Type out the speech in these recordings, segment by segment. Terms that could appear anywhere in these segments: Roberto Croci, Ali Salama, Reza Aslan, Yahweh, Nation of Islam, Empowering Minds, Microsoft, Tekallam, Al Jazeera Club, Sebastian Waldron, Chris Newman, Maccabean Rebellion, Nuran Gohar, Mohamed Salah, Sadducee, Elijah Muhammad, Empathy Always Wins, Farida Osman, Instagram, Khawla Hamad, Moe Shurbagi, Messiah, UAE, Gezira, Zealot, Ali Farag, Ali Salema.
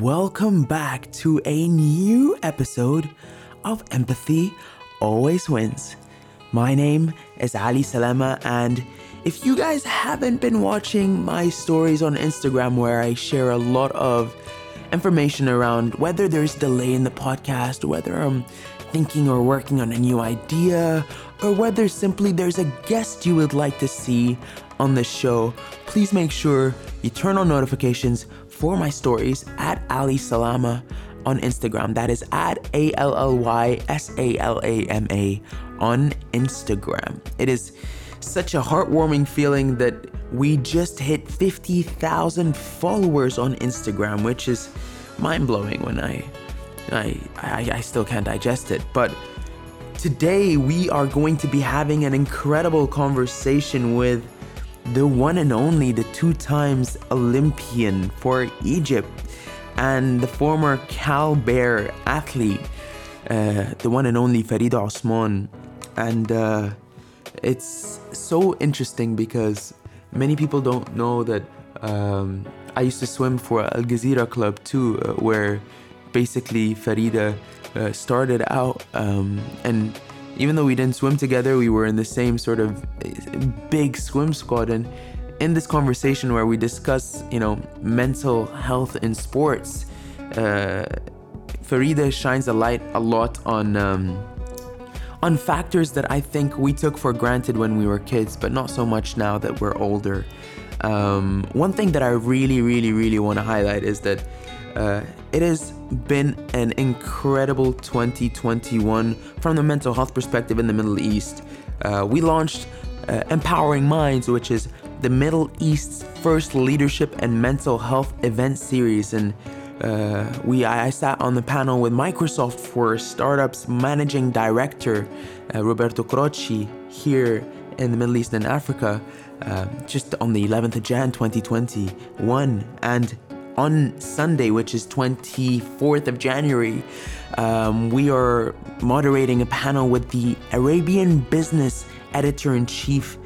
Welcome back to a new episode of Empathy Always Wins. My name is Ali Salema, and if you guys haven't been watching my stories on Instagram where I share a lot of information around whether there's delay in the podcast, whether I'm thinking or working on a new idea, or whether simply there's a guest you would like to see on the show, please make sure you turn on notifications for my stories at Ali Salama on Instagram. That is at ALLYSALAMA on Instagram. It is such a heartwarming feeling that we just hit 50,000 followers on Instagram, which is mind-blowing when I still can't digest it. But today we are going to be having an incredible conversation with the one and only, the 2-time Olympian for Egypt and the former Cal Bear athlete, the one and only Farida Osman. And it's so interesting because many people don't know that I used to swim for Al Jazeera Club too, where basically Farida started out, and even though we didn't swim together, we were in the same sort of big swim squad. And in this conversation where we discuss, you know, mental health in sports, Farida shines a light a lot on factors that I think we took for granted when we were kids, but not so much now that we're older. One thing that I really want to highlight is that it has been an incredible 2021 from the mental health perspective in the Middle East. We launched Empowering Minds, which is the Middle East's first leadership and mental health event series. And I sat on the panel with Microsoft for Startups Managing Director, Roberto Croci, here in the Middle East and Africa, just on the 11th of Jan, 2021. And on Sunday, which is 24th of January, we are moderating a panel with the Arabian business editor-in-chief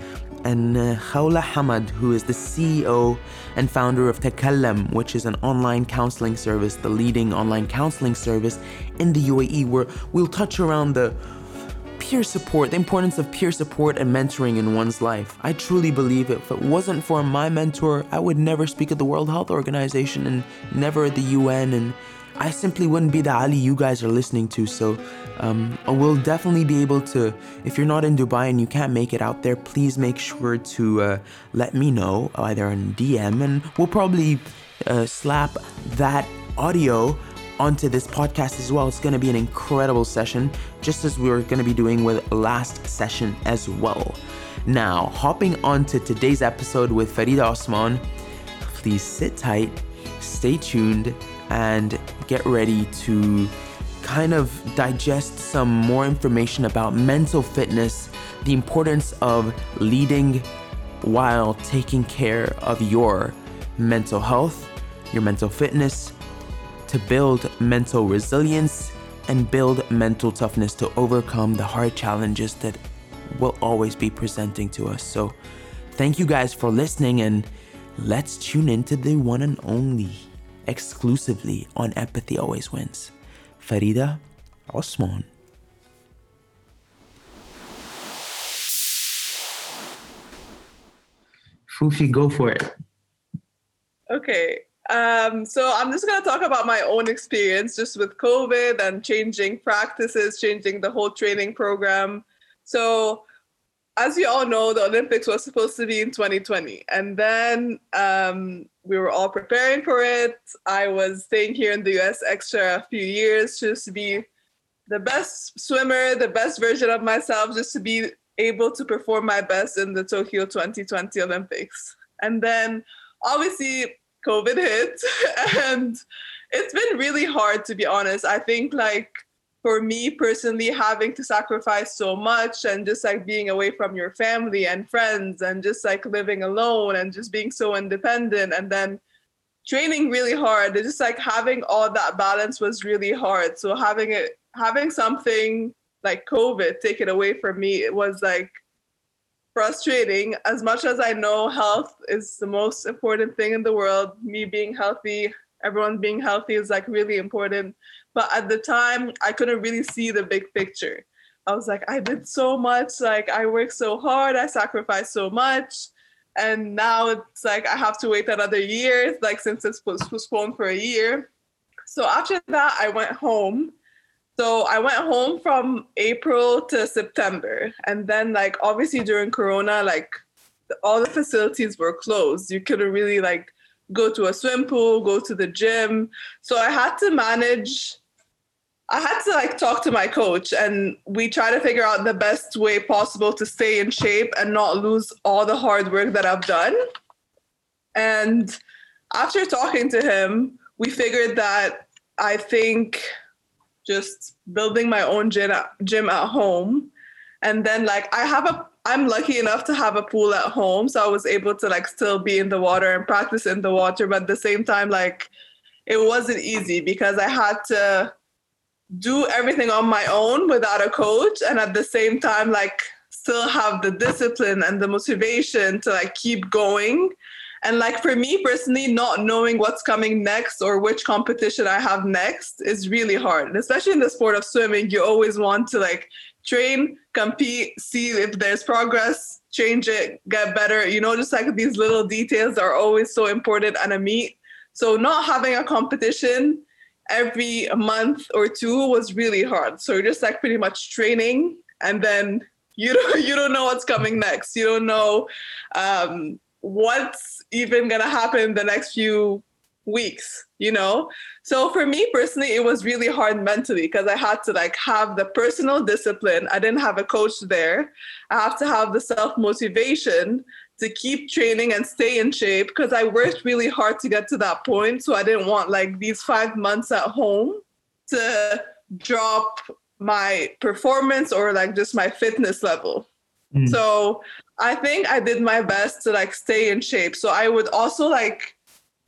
and Khawla Hamad, who is the CEO and founder of Tekallam, which is an online counseling service, the leading online counseling service in the UAE, where we'll touch around the peer support, the importance of peer support and mentoring in one's life. I truly believe if it wasn't for my mentor, I would never speak at the World Health Organization and never at the UN, and I simply wouldn't be the Ali you guys are listening to. So we'll definitely be able to, if you're not in Dubai and you can't make it out there, please make sure to let me know, either on DM, and we'll probably slap that audio onto this podcast as well. It's going to be an incredible session, just as we're going to be doing with last session as well. Now, hopping on to today's episode with Farida Osman, please sit tight, stay tuned, and get ready to kind of digest some more information about mental fitness, the importance of leading while taking care of your mental health, your mental fitness, to build mental resilience and build mental toughness to overcome the hard challenges that will always be presenting to us. So thank you guys for listening, and let's tune into the one and only, exclusively on Empathy Always Wins, Farida Osman. Frufi, go for it. Okay. So I'm just going to talk about my own experience just with COVID and changing practices, changing the whole training program. So as you all know, the Olympics was supposed to be in 2020, and then we were all preparing for it. I was staying here in the US extra a few years just to be the best swimmer, the best version of myself, just to be able to perform my best in the Tokyo 2020 Olympics. And then obviously COVID hit, and it's been really hard, to be honest. I think, like, for me personally, having to sacrifice so much and just like being away from your family and friends and just like living alone and just being so independent and then training really hard, it's just like having all that balance was really hard. So having something like COVID take it away from me, it was like frustrating. As much as I know health is the most important thing in the world, me being healthy everyone being healthy is like really important. But at the time, I couldn't really see the big picture. I was like, I did so much, like I worked so hard, I sacrificed so much. And now it's like, I have to wait another year, like since it's postponed for a year. So after that, I went home. So I went home from April to September. And then like, obviously during Corona, like all the facilities were closed. You couldn't really like go to a swim pool, go to the gym. So I had to manage, I had to like talk to my coach, and we try to figure out the best way possible to stay in shape and not lose all the hard work that I've done. And after talking to him, we figured that I think just building my own gym at home. And then like I'm lucky enough to have a pool at home. So I was able to like still be in the water and practice in the water. But at the same time, like it wasn't easy because I had to do everything on my own without a coach. And at the same time, like still have the discipline and the motivation to like keep going. And like for me personally, not knowing what's coming next or which competition I have next is really hard. And especially in the sport of swimming, you always want to like train, compete, see if there's progress, change it, get better. You know, just like these little details are always so important at a meet. So not having a competition every month or two was really hard. So you're just like pretty much training, and then you don't know what's coming next. You don't know what's even gonna happen the next few weeks, you know? So for me personally, it was really hard mentally because I had to like have the personal discipline. I didn't have a coach there. I have to have the self-motivation to keep training and stay in shape because I worked really hard to get to that point. So I didn't want like these 5 months at home to drop my performance or like just my fitness level. Mm. So I think I did my best to like stay in shape. So I would also like,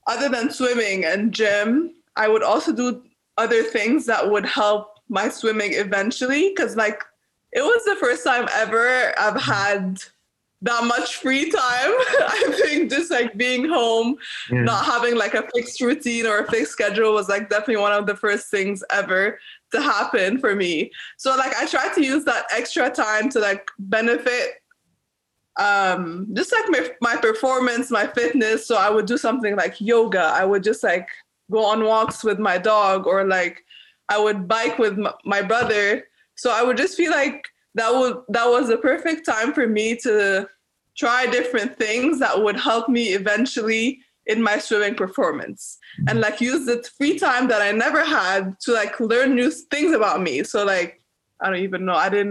other than swimming and gym, I would also do other things that would help my swimming eventually. Because like, it was the first time ever I've had that much free time. I think just like being home, not having like a fixed routine or a fixed schedule was like definitely one of the first things ever to happen for me. So like, I tried to use that extra time to like benefit just like my performance, my fitness. So I would do something like yoga. I would just like go on walks with my dog, or like I would bike with my brother. So I would just feel like that was the perfect time for me to try different things that would help me eventually in my swimming performance, and like use the free time that I never had to like learn new things about me. So like, I don't even know what it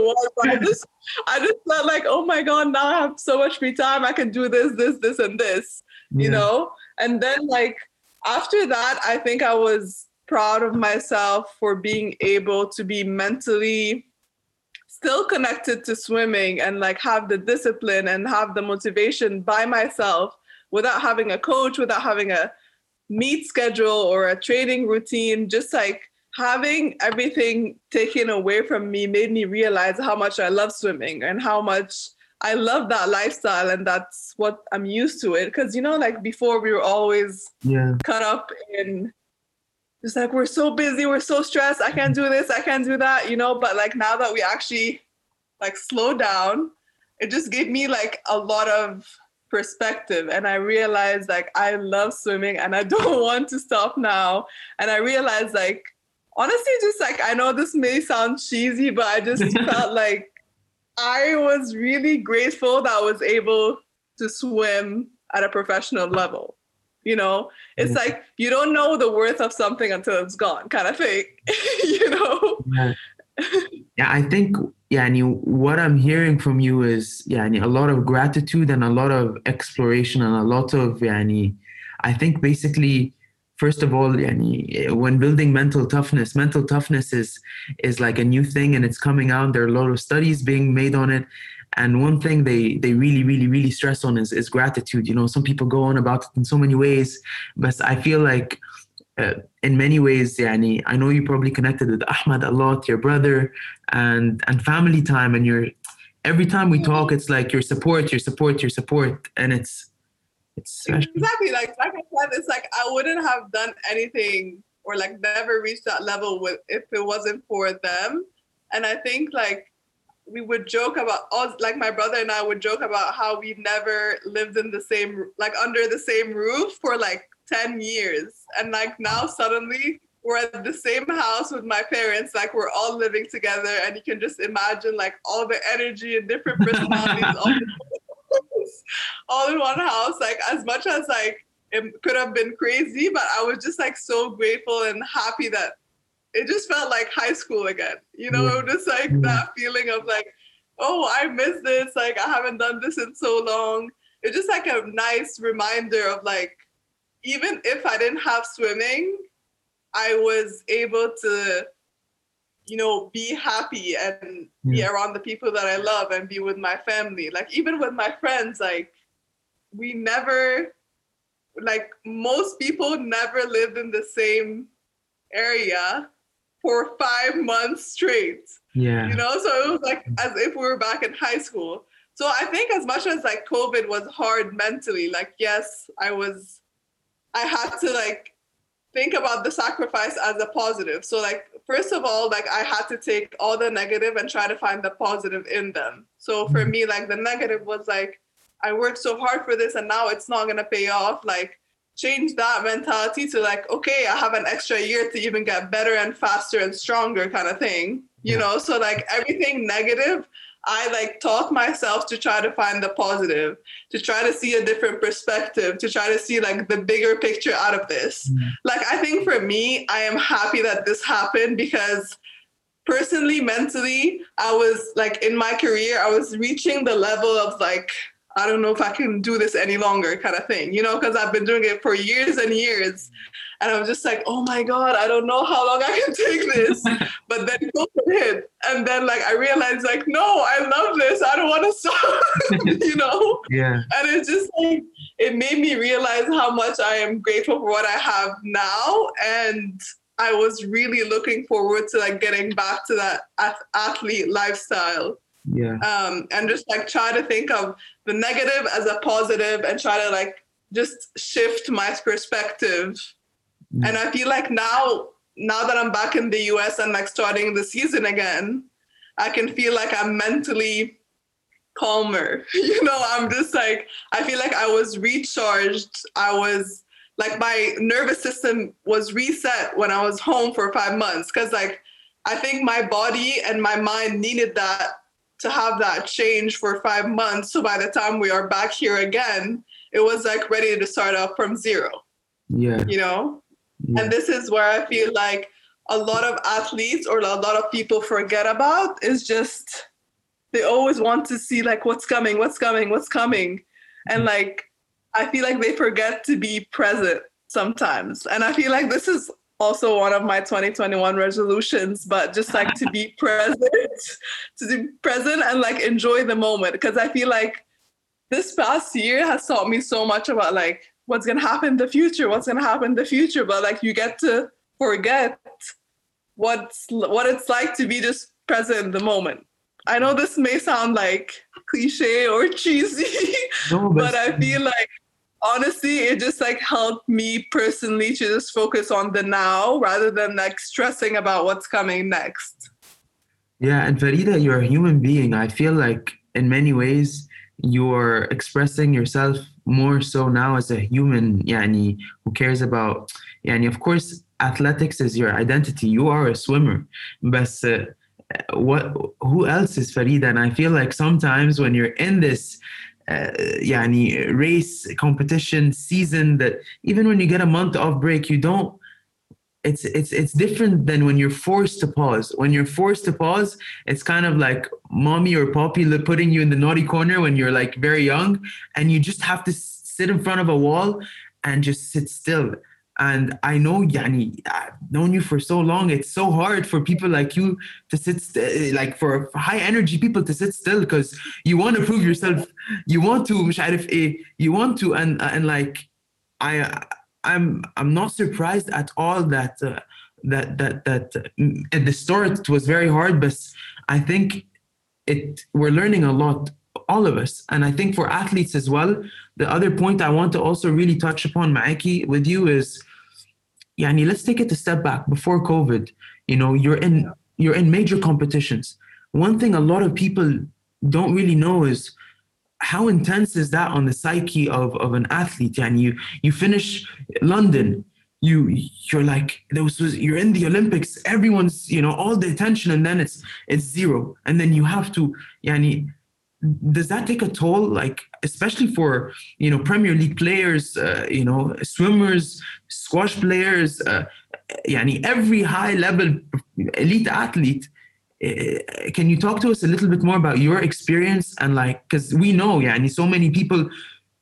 was. I just felt like, oh my God, now I have so much free time. I can do this, and this, you know? And then like, after that, I think I was proud of myself for being able to be mentally still connected to swimming and like have the discipline and have the motivation by myself without having a coach, without having a meet schedule or a training routine. Just like having everything taken away from me made me realize how much I love swimming and how much I love that lifestyle. And that's what I'm used to it. Because, you know, like before we were always caught up in just like, we're so busy, we're so stressed. I can't do this, I can't do that, you know? But like now that we actually like slow down, it just gave me like a lot of perspective, and I realized like I love swimming and I don't want to stop now. And I realized like, honestly, just like, I know this may sound cheesy, but I just felt like I was really grateful that I was able to swim at a professional level. You know, it's like, you don't know the worth of something until it's gone, kind of thing, you know? Yeah, I think, what I'm hearing from you is, a lot of gratitude and a lot of exploration and a lot of, I think basically, first of all, when building mental toughness is like a new thing and it's coming out. There are a lot of studies being made on it. And one thing they really, really, really stress on is gratitude. You know, some people go on about it in so many ways, but I feel like in many ways, I know you probably connected with Ahmad a lot, your brother, and family time and your every time we talk, it's like your support, your support, your support. And it's special. Exactly. Like I said, it's like I wouldn't have done anything or like never reached that level with if it wasn't for them. And I think like we would joke about like my brother and I would joke about how we never lived in the same, like under the same roof for like 10 years. And like now suddenly we're at the same house with my parents, like we're all living together, and you can just imagine like all the energy and different personalities all in one house. Like as much as like it could have been crazy, but I was just like so grateful and happy that it just felt like high school again, you know, just like that feeling of like, oh, I miss this, like I haven't done this in so long. It's just like a nice reminder of like, even if I didn't have swimming, I was able to, you know, be happy and be around the people that I love and be with my family. Like even with my friends, like we never, like most people never lived in the same area for 5 months straight. Yeah. You know, so it was like as if we were back in high school. So I think as much as like COVID was hard mentally, like yes, I had to like think about the sacrifice as a positive. So like, first of all, like I had to take all the negative and try to find the positive in them. So for me, like the negative was like, I worked so hard for this and now it's not going to pay off. Like change that mentality to like, okay, I have an extra year to even get better and faster and stronger kind of thing, you know? So like everything negative, I like taught myself to try to find the positive, to try to see a different perspective, to try to see like the bigger picture out of this. Like, I think for me, I am happy that this happened because personally, mentally, I was like in my career, I was reaching the level of like, I don't know if I can do this any longer kind of thing, you know, because I've been doing it for years and years. And I was just like, oh my God, I don't know how long I can take this. But then COVID hit. And then like, I realized like, no, I love this. I don't want to stop, you know? Yeah. And it's just like, it made me realize how much I am grateful for what I have now. And I was really looking forward to like getting back to that athlete lifestyle. Yeah. And just like try to think of the negative as a positive and try to like just shift my perspective. Yeah. And I feel like now that I'm back in the US and like starting the season again, I can feel like I'm mentally calmer. You know, I'm just like, I feel like I was recharged. I was like, my nervous system was reset when I was home for 5 months. 'Cause like, I think my body and my mind needed that, to have that change for 5 months. So by the time we are back here again, it was like ready to start off from zero. Yeah. You know? Yeah. And this is where I feel like a lot of athletes or a lot of people forget about is just, they always want to see like what's coming. And like, I feel like they forget to be present sometimes. And I feel like this is also one of my 2021 resolutions, but just like to be present and like enjoy the moment. Because I feel like this past year has taught me so much about like what's gonna happen in the future, but like you get to forget what it's like to be just present in the moment. I know this may sound like cliche or cheesy, no, but I feel like honestly, it just like helped me personally to just focus on the now rather than like stressing about what's coming next. Yeah. And Farida, you're a human being. I feel like in many ways, you're expressing yourself more so now as a human, yani, who cares about, yani, of course, athletics is your identity. You are a swimmer. But who else is Farida? And I feel like sometimes when you're in this race, competition, season, that even when you get a month off break, you don't, it's different than when you're forced to pause. When you're forced to pause, it's kind of like mommy or poppy putting you in the naughty corner when you're like very young, and you just have to sit in front of a wall and just sit still. And I know, yani, I've known you for so long. It's so hard for people like you to sit, like for high energy people to sit still, because you want to prove yourself. You want to, and like, I'm not surprised at all that at the start it was very hard, but I think we're learning a lot, all of us. And I think for athletes as well, the other point I want to also really touch upon, Maaki, with you is, yani, let's take it a step back. Before COVID, you know, you're in major competitions. One thing a lot of people don't really know is how intense is that on the psyche of an athlete. And you finish London, you're like, you're in the Olympics, everyone's, you know, all the attention, and then it's zero. And then you have to, yani, does that take a toll? Like, especially for, you know, Premier League players, you know, swimmers, squash players, yani, every high level elite athlete. Can you talk to us a little bit more about your experience? And like, because we know, yani, so many people,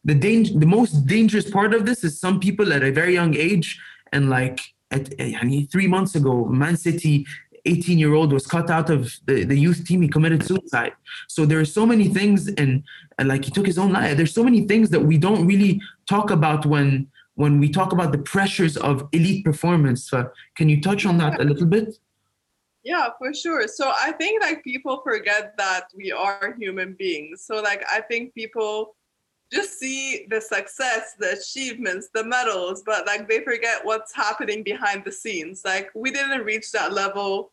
the most dangerous part of this is some people at a very young age, and like yani, 3 months ago, Man City 18-year-old was cut out of the youth team. He committed suicide. So there are so many things, and like, he took his own life. There's so many things that we don't really talk about when we talk about the pressures of elite performance. So can you touch on that a little bit? Yeah, for sure. So I think like people forget that we are human beings. So like, I think people just see the success, the achievements, the medals, but like they forget what's happening behind the scenes. Like, we didn't reach that level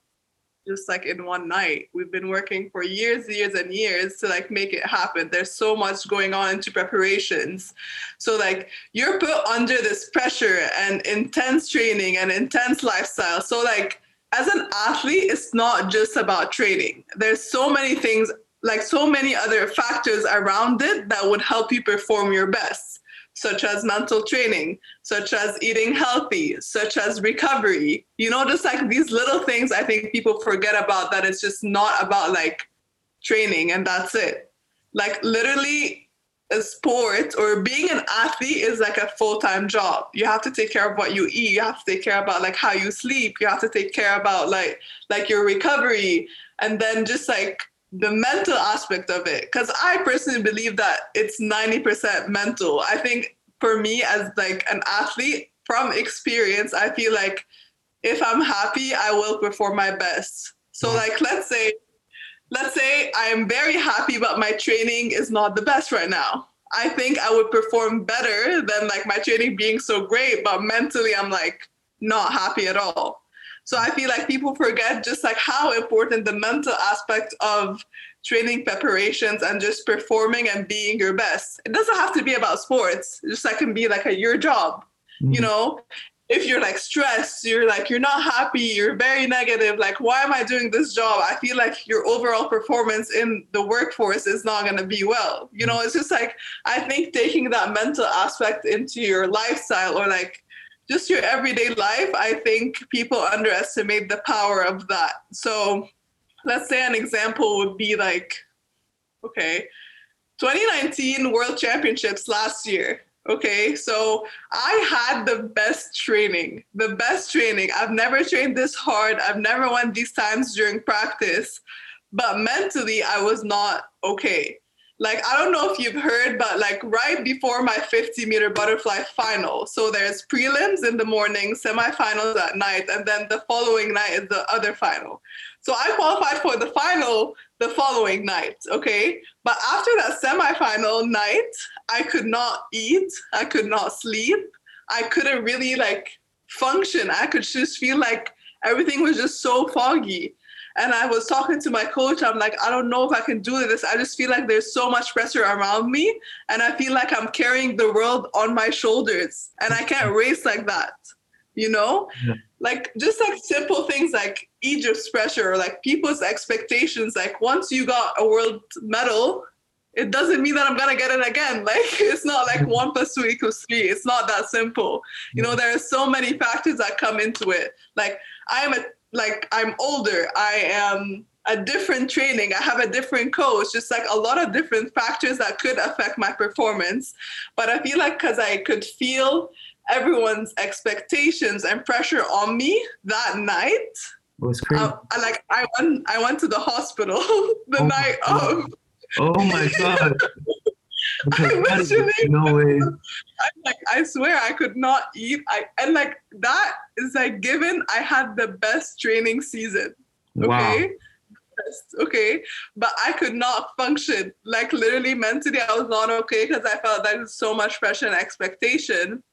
just like in one night. We've been working for years and years to like make it happen. There's so much going on into preparations. So like, you're put under this pressure and intense training and intense lifestyle. So like, as an athlete, it's not just about training. There's so many things, like so many other factors around it that would help you perform your best, such as mental training, such as eating healthy, such as recovery. You know, just like these little things I think people forget about, that it's just not about like training and that's it. Like, literally a sport or being an athlete is like a full-time job. You have to take care of what you eat. You have to take care about like how you sleep. You have to take care about like your recovery, and then just like the mental aspect of it. Because I personally believe that it's 90% mental. I think for me as like an athlete, from experience, I feel like if I'm happy, I will perform my best. So like, let's say I'm very happy, but my training is not the best right now. I think I would perform better than like my training being so great, but mentally I'm like not happy at all. So I feel like people forget just like how important the mental aspect of training preparations and just performing and being your best. It doesn't have to be about sports. Just like, it can be like your job, you know, if you're like stressed, you're not happy, you're very negative. Like, why am I doing this job? I feel like your overall performance in the workforce is not going to be well. You know, it's just like, I think taking that mental aspect into your lifestyle or like, just your everyday life, I think people underestimate the power of that. So let's say an example would be like, okay, 2019 World Championships last year. Okay, so I had the best training. I've never trained this hard. I've never won these times during practice, but mentally I was not okay. Like, I don't know if you've heard, but like right before my 50-meter butterfly final, so there's prelims in the morning, semifinals at night, and then the following night is the other final. So I qualified for the final the following night, okay? But after that semifinal night, I could not eat, I could not sleep, I couldn't really like function. I could just feel like everything was just so foggy. And I was talking to my coach. I'm like, I don't know if I can do this. I just feel like there's so much pressure around me. And I feel like I'm carrying the world on my shoulders. And I can't race like that, you know? Yeah. Like, just like simple things like Egypt's pressure, or like people's expectations. Like, once you got a world medal, it doesn't mean that I'm going to get it again. Like, it's not like 1 + 2 = 3. It's not that simple. You know, there are so many factors that come into it. Like, I'm older, I am a different training, I have a different coach, just like a lot of different factors that could affect my performance. But I feel like because I could feel everyone's expectations and pressure on me that night, it was crazy. I went to the hospital the night of. Oh my God. No way. I swear I could not eat. That is given I had the best training season. Okay. Wow. depressed, okay? But I could not function. Like, literally, mentally, I was not okay because I felt that was so much pressure and expectation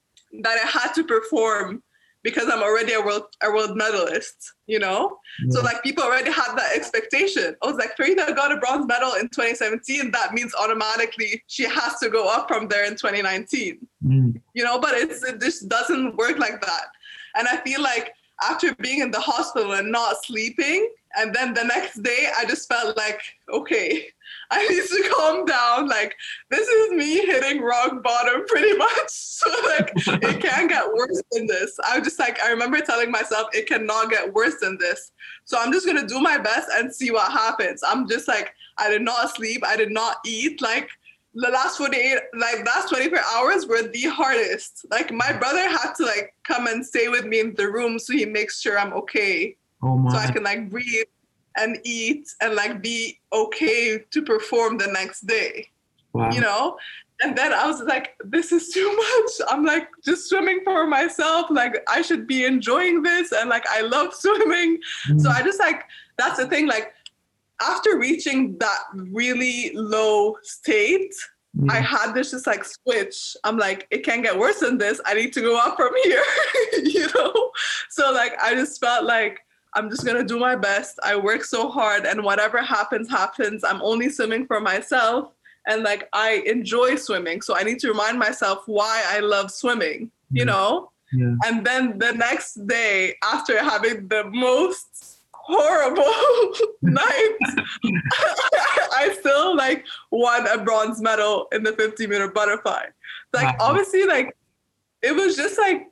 that I had to perform because I'm already a world medalist, you know? Yeah. So, like, people already had that expectation. I was like, Farida got a bronze medal in 2017. That means automatically she has to go up from there in 2019, you know? But it just doesn't work like that. And I feel like after being in the hospital and not sleeping, and then the next day, I just felt like, okay, I need to calm down. Like, this is me hitting rock bottom pretty much. So, like, it can't get worse than this. I was just like, I remember telling myself, it cannot get worse than this. So I'm just going to do my best and see what happens. I'm just like, I did not sleep. I did not eat. Like, the last 24 hours were the hardest. Like, my brother had to, like, come and stay with me in the room so he makes sure I'm okay. Oh my. So I can, like, breathe and eat and, like, be okay to perform the next day. Wow. You know? And then I was like, this is too much. I'm, like, just swimming for myself. Like, I should be enjoying this. And, like, I love swimming. Mm. So I just, like, that's the thing, like, after reaching that really low state, I had this just like switch. I'm like, it can't get worse than this. I need to go up from here, you know? So like, I just felt like, I'm just gonna do my best. I work so hard and whatever happens, happens. I'm only swimming for myself. And like, I enjoy swimming. So I need to remind myself why I love swimming, you know? Yeah. And then the next day after having the most horrible night, I still like won a bronze medal in the 50-meter butterfly. Like, wow. Obviously, like, it was just like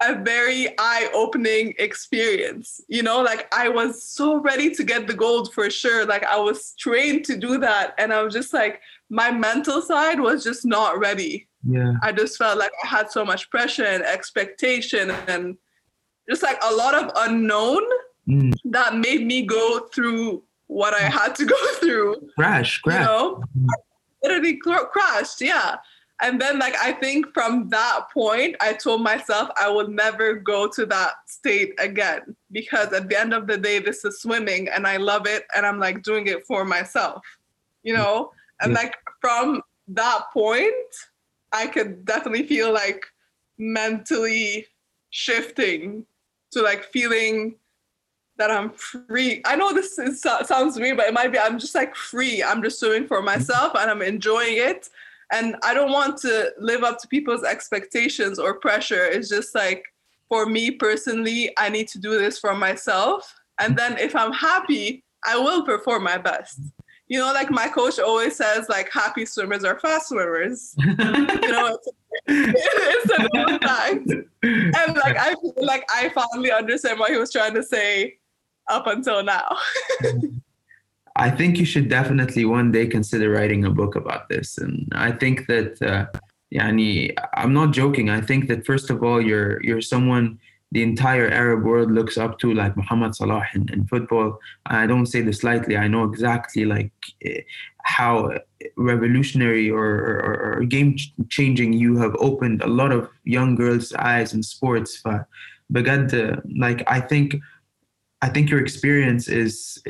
a very eye-opening experience, you know? Like, I was so ready to get the gold for sure. Like, I was trained to do that. And I was just like, my mental side was just not ready. Yeah. I just felt like I had so much pressure and expectation and just like a lot of unknown. That made me go through what I had to go through. Crash. You know? I literally crashed, yeah. And then, like, I think from that point, I told myself I would never go to that state again because at the end of the day, this is swimming and I love it and I'm, like, doing it for myself, you know? And, like, from that point, I could definitely feel, like, mentally shifting to, like, feeling that I'm free. I know this sounds weird, but it might be, I'm just like free. I'm just swimming for myself and I'm enjoying it. And I don't want to live up to people's expectations or pressure. It's just like, for me personally, I need to do this for myself. And then if I'm happy, I will perform my best. You know, like my coach always says, like, happy swimmers are fast swimmers. You know, it's a known fact. And like, I feel like I finally understand what he was trying to say up until now. I think you should definitely one day consider writing a book about this. And I think that, Yani, I'm not joking. I think that first of all, you're someone the entire Arab world looks up to, like Mohamed Salah in football. I don't say this lightly. I know exactly like how revolutionary or game-changing you have opened a lot of young girls' eyes in sports. But like I think your experience is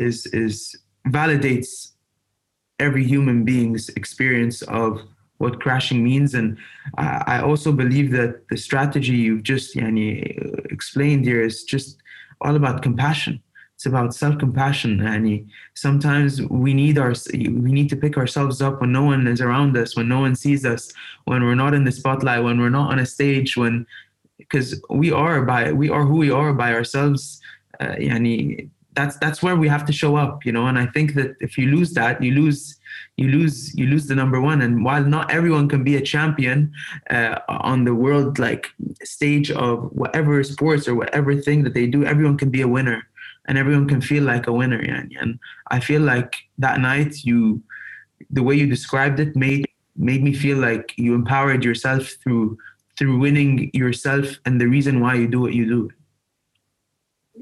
validates every human being's experience of what crashing means. And I also believe that the strategy you've just explained here is just all about compassion. It's about self-compassion. And sometimes we need to pick ourselves up when no one is around us, when no one sees us, when we're not in the spotlight, when we're not on a stage, because we are who we are by ourselves. That's where we have to show up, you know? And I think that if you lose that, you lose the number one. And while not everyone can be a champion on the world like stage of whatever sports or whatever thing that they do, everyone can be a winner and everyone can feel like a winner. And I feel like that night the way you described it made me feel like you empowered yourself through winning yourself and the reason why you do what you do.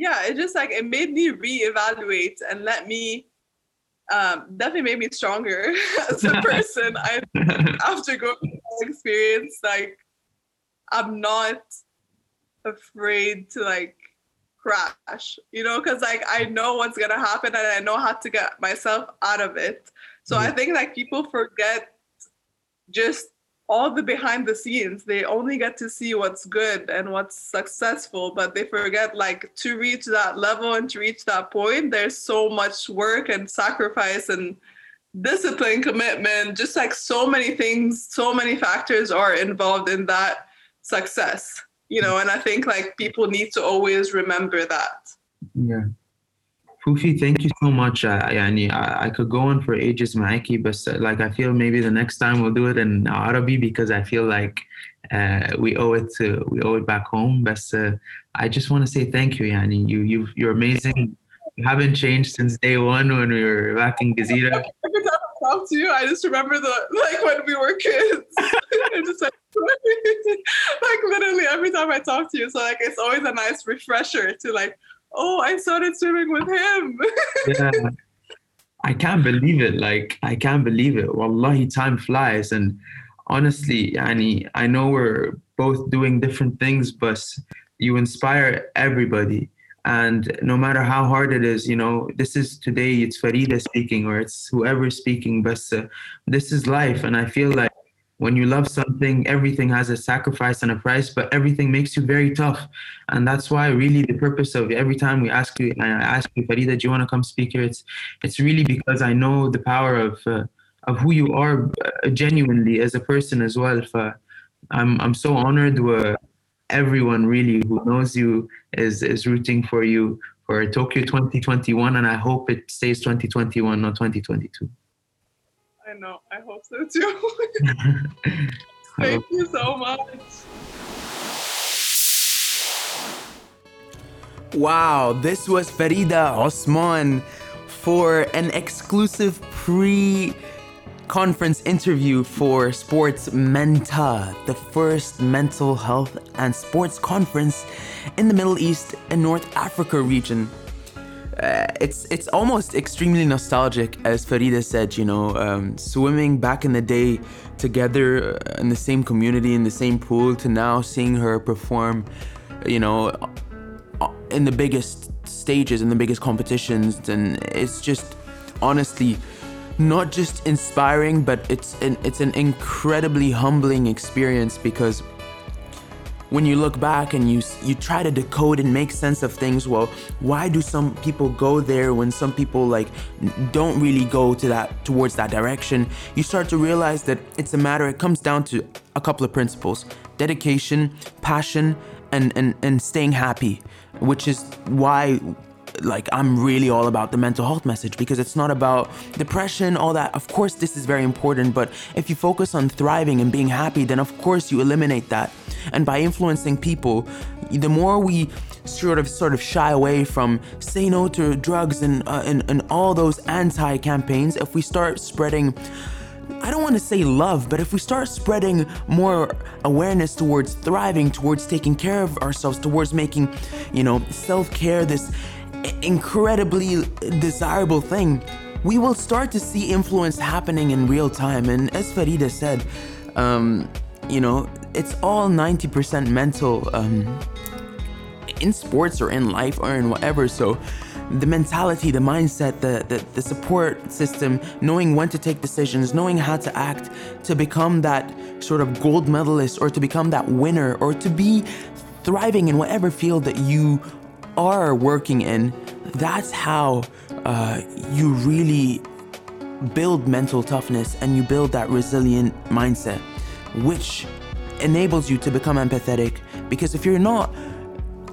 Yeah, it just like, it made me reevaluate and let me, definitely made me stronger as a person. I after going through that experience, like, I'm not afraid to like crash, you know, because like I know what's gonna happen and I know how to get myself out of it. So I think like people forget just all the behind the scenes. They only get to see what's good and what's successful, but they forget like to reach that level and to reach that point, there's so much work and sacrifice and discipline, commitment, just like so many things, so many factors are involved in that success, you know, and I think like people need to always remember that. Yeah. Fufi, thank you so much. I could go on for ages, Maiki, but like I feel maybe the next time we'll do it in Arabi because I feel like we owe it back home. But I just want to say thank you, Yani. You're amazing. You haven't changed since day one when we were back in Gezira. Every time I talk to you, I just remember like when we were kids. Just like literally every time I talk to you, so like it's always a nice refresher to like, oh, I started swimming with him. Yeah. I can't believe it. Like, I can't believe it. Wallahi, time flies. And honestly, Yani, I know we're both doing different things, but you inspire everybody. And no matter how hard it is, you know, this is today, it's Farida speaking or it's whoever speaking, but this is life. And I feel like when you love something, everything has a sacrifice and a price, but everything makes you very tough. And that's why really the purpose of every time we ask you, and I ask you, Farida, do you want to come speak here? It's really because I know the power of who you are genuinely as a person as well. I'm so honored where everyone really who knows you is rooting for you for Tokyo 2021. And I hope it stays 2021, not 2022. I know. I hope so too. Thank you so much. Wow, this was Farida Osman for an exclusive pre-conference interview for Sports Menta, the first mental health and sports conference in the Middle East and North Africa region. It's almost extremely nostalgic, as Farida said, you know, swimming back in the day together in the same community, in the same pool, to now seeing her perform, you know, in the biggest stages, in the biggest competitions. And it's just honestly not just inspiring, but it's an incredibly humbling experience, because when you look back and you try to decode and make sense of things, well, why do some people go there when some people like don't really go towards that direction? You start to realize that it comes down to a couple of principles: dedication, passion, and staying happy, which is why like I'm really all about the mental health message, because it's not about depression, all that. Of course, this is very important, but if you focus on thriving and being happy, then of course you eliminate that. And by influencing people, the more we sort of shy away from say no to drugs and all those anti-campaigns, if we start spreading, I don't want to say love, but if we start spreading more awareness towards thriving, towards taking care of ourselves, towards making, you know, self-care this incredibly desirable thing, we will start to see influence happening in real time. And as Farida said, you know, it's all 90% mental in sports or in life or in whatever. So the mentality, the mindset, the support system, knowing when to take decisions, knowing how to act to become that sort of gold medalist or to become that winner or to be thriving in whatever field that you are working in, that's how you really build mental toughness and you build that resilient mindset, which enables you to become empathetic. Because if you're not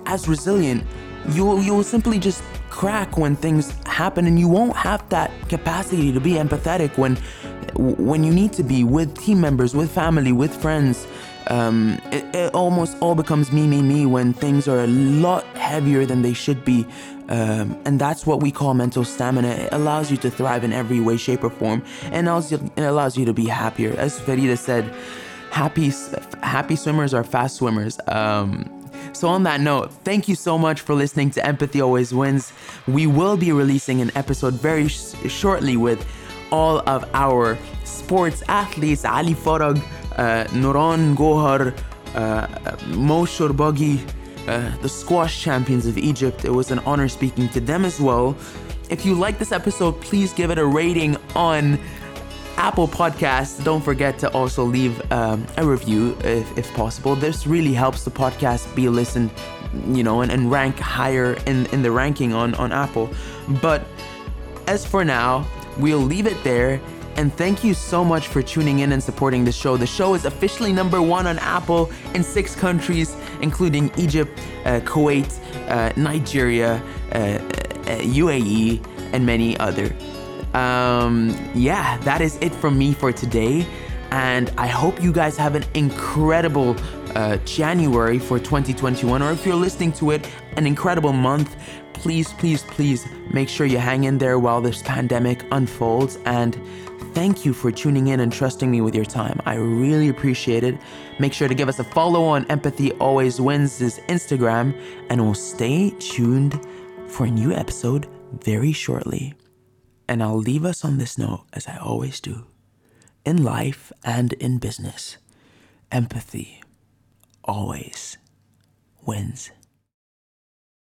as resilient, you will simply just crack when things happen, and you won't have that capacity to be empathetic when you need to be with team members, with family, with friends. It almost all becomes me when things are a lot heavier than they should be, and that's what we call mental stamina. It allows you to thrive in every way, shape or form, and also it allows you to be happier. As Farida said, happy swimmers are fast swimmers. So on that note, thank you so much for listening to Empathy Always Wins. We will be releasing an episode very shortly with all of our sports athletes: Ali Farag, Nuran Gohar, Moe Shurbagi, the squash champions of Egypt. It was an honor speaking to them as well. If you like this episode, please give it a rating on Apple Podcasts. Don't forget to also leave a review if possible. This really helps the podcast be listened, you know, and rank higher in the ranking on Apple. But as for now, we'll leave it there. And thank you so much for tuning in and supporting the show. The show is officially #1 on Apple in 6 countries, including Egypt, Kuwait, Nigeria, UAE, and many other. Yeah, that is it from me for today. And I hope you guys have an incredible January for 2021, or if you're listening to it, an incredible month. Please, please, please make sure you hang in there while this pandemic unfolds. And thank you for tuning in and trusting me with your time. I really appreciate it. Make sure to give us a follow on Empathy Always Wins' Instagram, and we'll stay tuned for a new episode very shortly. And I'll leave us on this note, as I always do. In life and in business, empathy always wins.